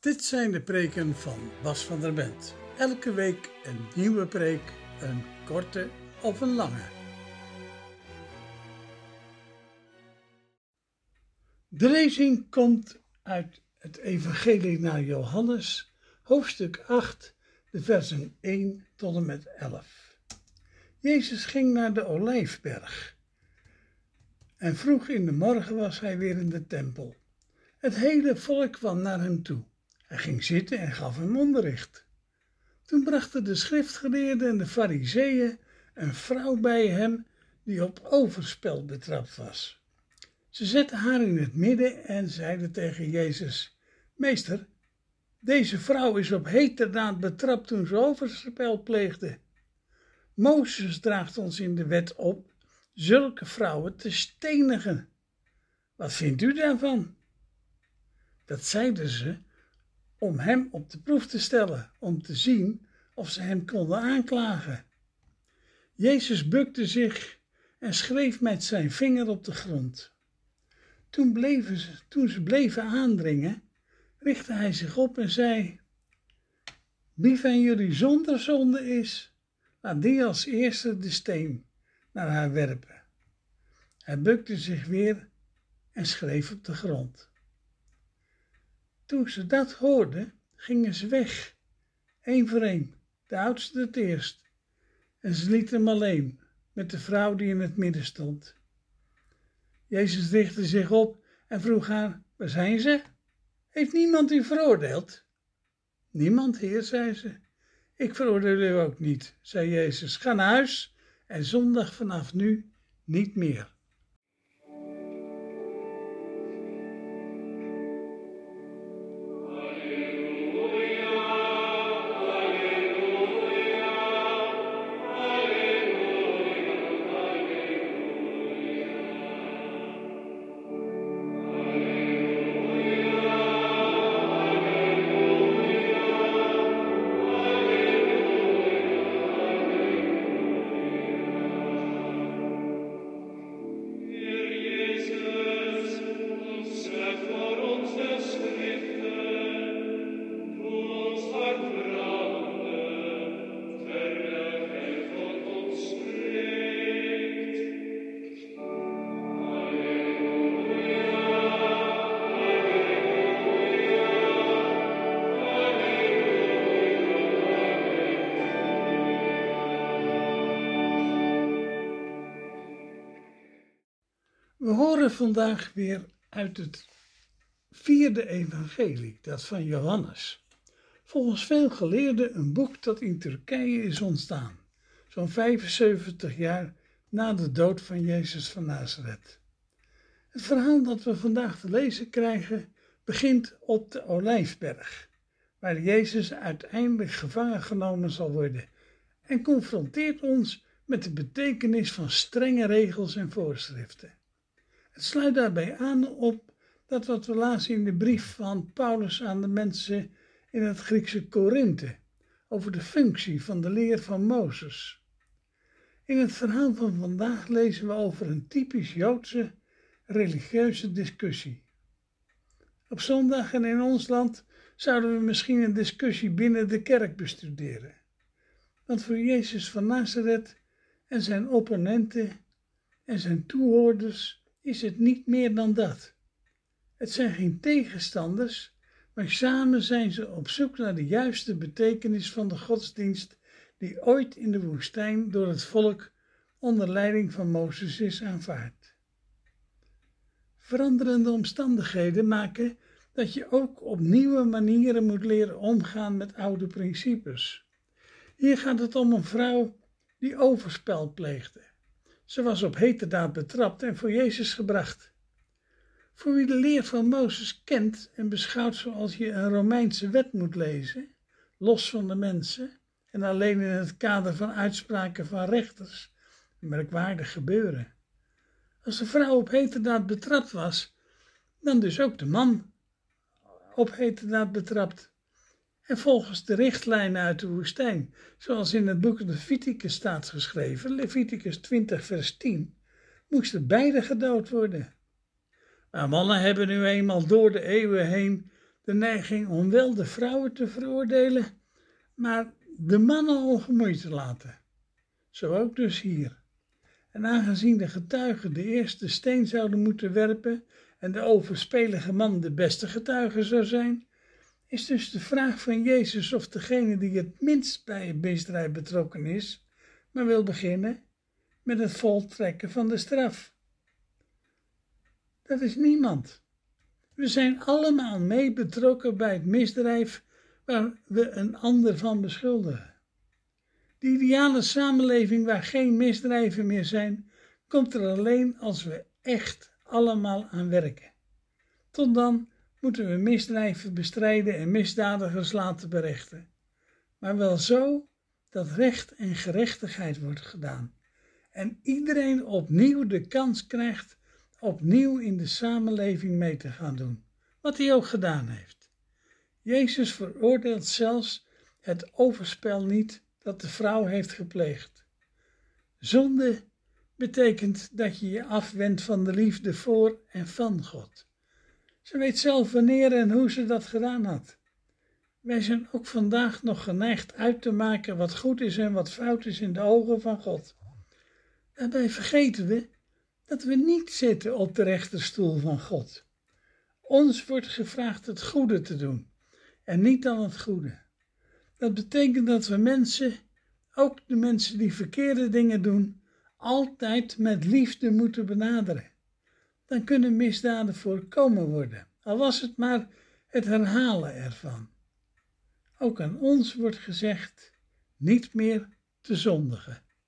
Dit zijn de preken van Bas van der Bent. Elke week een nieuwe preek, een korte of een lange. De lezing komt uit het evangelie naar Johannes, hoofdstuk 8, de versen 1 tot en met 11. Jezus ging naar de Olijfberg en vroeg in de morgen was hij weer in de tempel. Het hele volk kwam naar hem toe. Hij ging zitten en gaf hem onderricht. Toen brachten de schriftgeleerden en de fariseeën een vrouw bij hem die op overspel betrapt was. Ze zetten haar in het midden en zeiden tegen Jezus: Meester, deze vrouw is op heterdaad betrapt toen ze overspel pleegde. Mozes draagt ons in de wet op zulke vrouwen te stenigen. Wat vindt u daarvan? Dat zeiden ze om hem op de proef te stellen, om te zien of ze hem konden aanklagen. Jezus bukte zich en schreef met zijn vinger op de grond. Toen ze bleven aandringen, richtte hij zich op en zei: Wie van jullie zonder zonde is, laat die als eerste de steen naar haar werpen. Hij bukte zich weer en schreef op de grond. Toen ze dat hoorden, gingen ze weg, één voor één, de oudste het eerst, en ze lieten hem alleen met de vrouw die in het midden stond. Jezus richtte zich op en vroeg haar: Waar zijn ze? Heeft niemand u veroordeeld? Niemand, Heer, zei ze. Ik veroordeel u ook niet, zei Jezus. Ga naar huis en zondig vanaf nu niet meer. We horen vandaag weer uit het vierde evangelie, dat van Johannes. Volgens veel geleerden een boek dat in Turkije is ontstaan, zo'n 75 jaar na de dood van Jezus van Nazareth. Het verhaal dat we vandaag te lezen krijgen begint op de Olijfberg, waar Jezus uiteindelijk gevangen genomen zal worden en confronteert ons met de betekenis van strenge regels en voorschriften. Het sluit daarbij aan op dat wat we lazen in de brief van Paulus aan de mensen in het Griekse Korinthe, over de functie van de leer van Mozes. In het verhaal van vandaag lezen we over een typisch Joodse religieuze discussie. Op zondag en in ons land zouden we misschien een discussie binnen de kerk bestuderen. Want voor Jezus van Nazareth en zijn opponenten en zijn toehoorders is het niet meer dan dat. Het zijn geen tegenstanders, maar samen zijn ze op zoek naar de juiste betekenis van de godsdienst die ooit in de woestijn door het volk onder leiding van Mozes is aanvaard. Veranderende omstandigheden maken dat je ook op nieuwe manieren moet leren omgaan met oude principes. Hier gaat het om een vrouw die overspel pleegde. Ze was op heterdaad betrapt en voor Jezus gebracht. Voor wie de leer van Mozes kent en beschouwt zoals je een Romeinse wet moet lezen, los van de mensen en alleen in het kader van uitspraken van rechters, een merkwaardig gebeuren. Als de vrouw op heterdaad betrapt was, dan dus ook de man op heterdaad betrapt. En volgens de richtlijnen uit de woestijn, zoals in het boek Leviticus staat geschreven, Leviticus 20 vers 10, moesten beide gedood worden. Maar mannen hebben nu eenmaal door de eeuwen heen de neiging om wel de vrouwen te veroordelen, maar de mannen ongemoeid te laten. Zo ook dus hier. En aangezien de getuigen de eerste steen zouden moeten werpen en de overspelige man de beste getuige zou zijn, is dus de vraag van Jezus of degene die het minst bij het misdrijf betrokken is, maar wil beginnen met het voltrekken van de straf. Dat is niemand. We zijn allemaal mee betrokken bij het misdrijf waar we een ander van beschuldigen. De ideale samenleving waar geen misdrijven meer zijn, komt er alleen als we echt allemaal aan werken. Tot dan moeten we misdrijven bestrijden en misdadigers laten berechten. Maar wel zo dat recht en gerechtigheid wordt gedaan. En iedereen opnieuw de kans krijgt opnieuw in de samenleving mee te gaan doen. Wat hij ook gedaan heeft. Jezus veroordeelt zelfs het overspel niet dat de vrouw heeft gepleegd. Zonde betekent dat je je afwendt van de liefde voor en van God. Ze weet zelf wanneer en hoe ze dat gedaan had. Wij zijn ook vandaag nog geneigd uit te maken wat goed is en wat fout is in de ogen van God. Daarbij vergeten we dat we niet zitten op de rechterstoel van God. Ons wordt gevraagd het goede te doen en niet dan het goede. Dat betekent dat we mensen, ook de mensen die verkeerde dingen doen, altijd met liefde moeten benaderen. Dan kunnen misdaden voorkomen worden, al was het maar het herhalen ervan. Ook aan ons wordt gezegd niet meer te zondigen.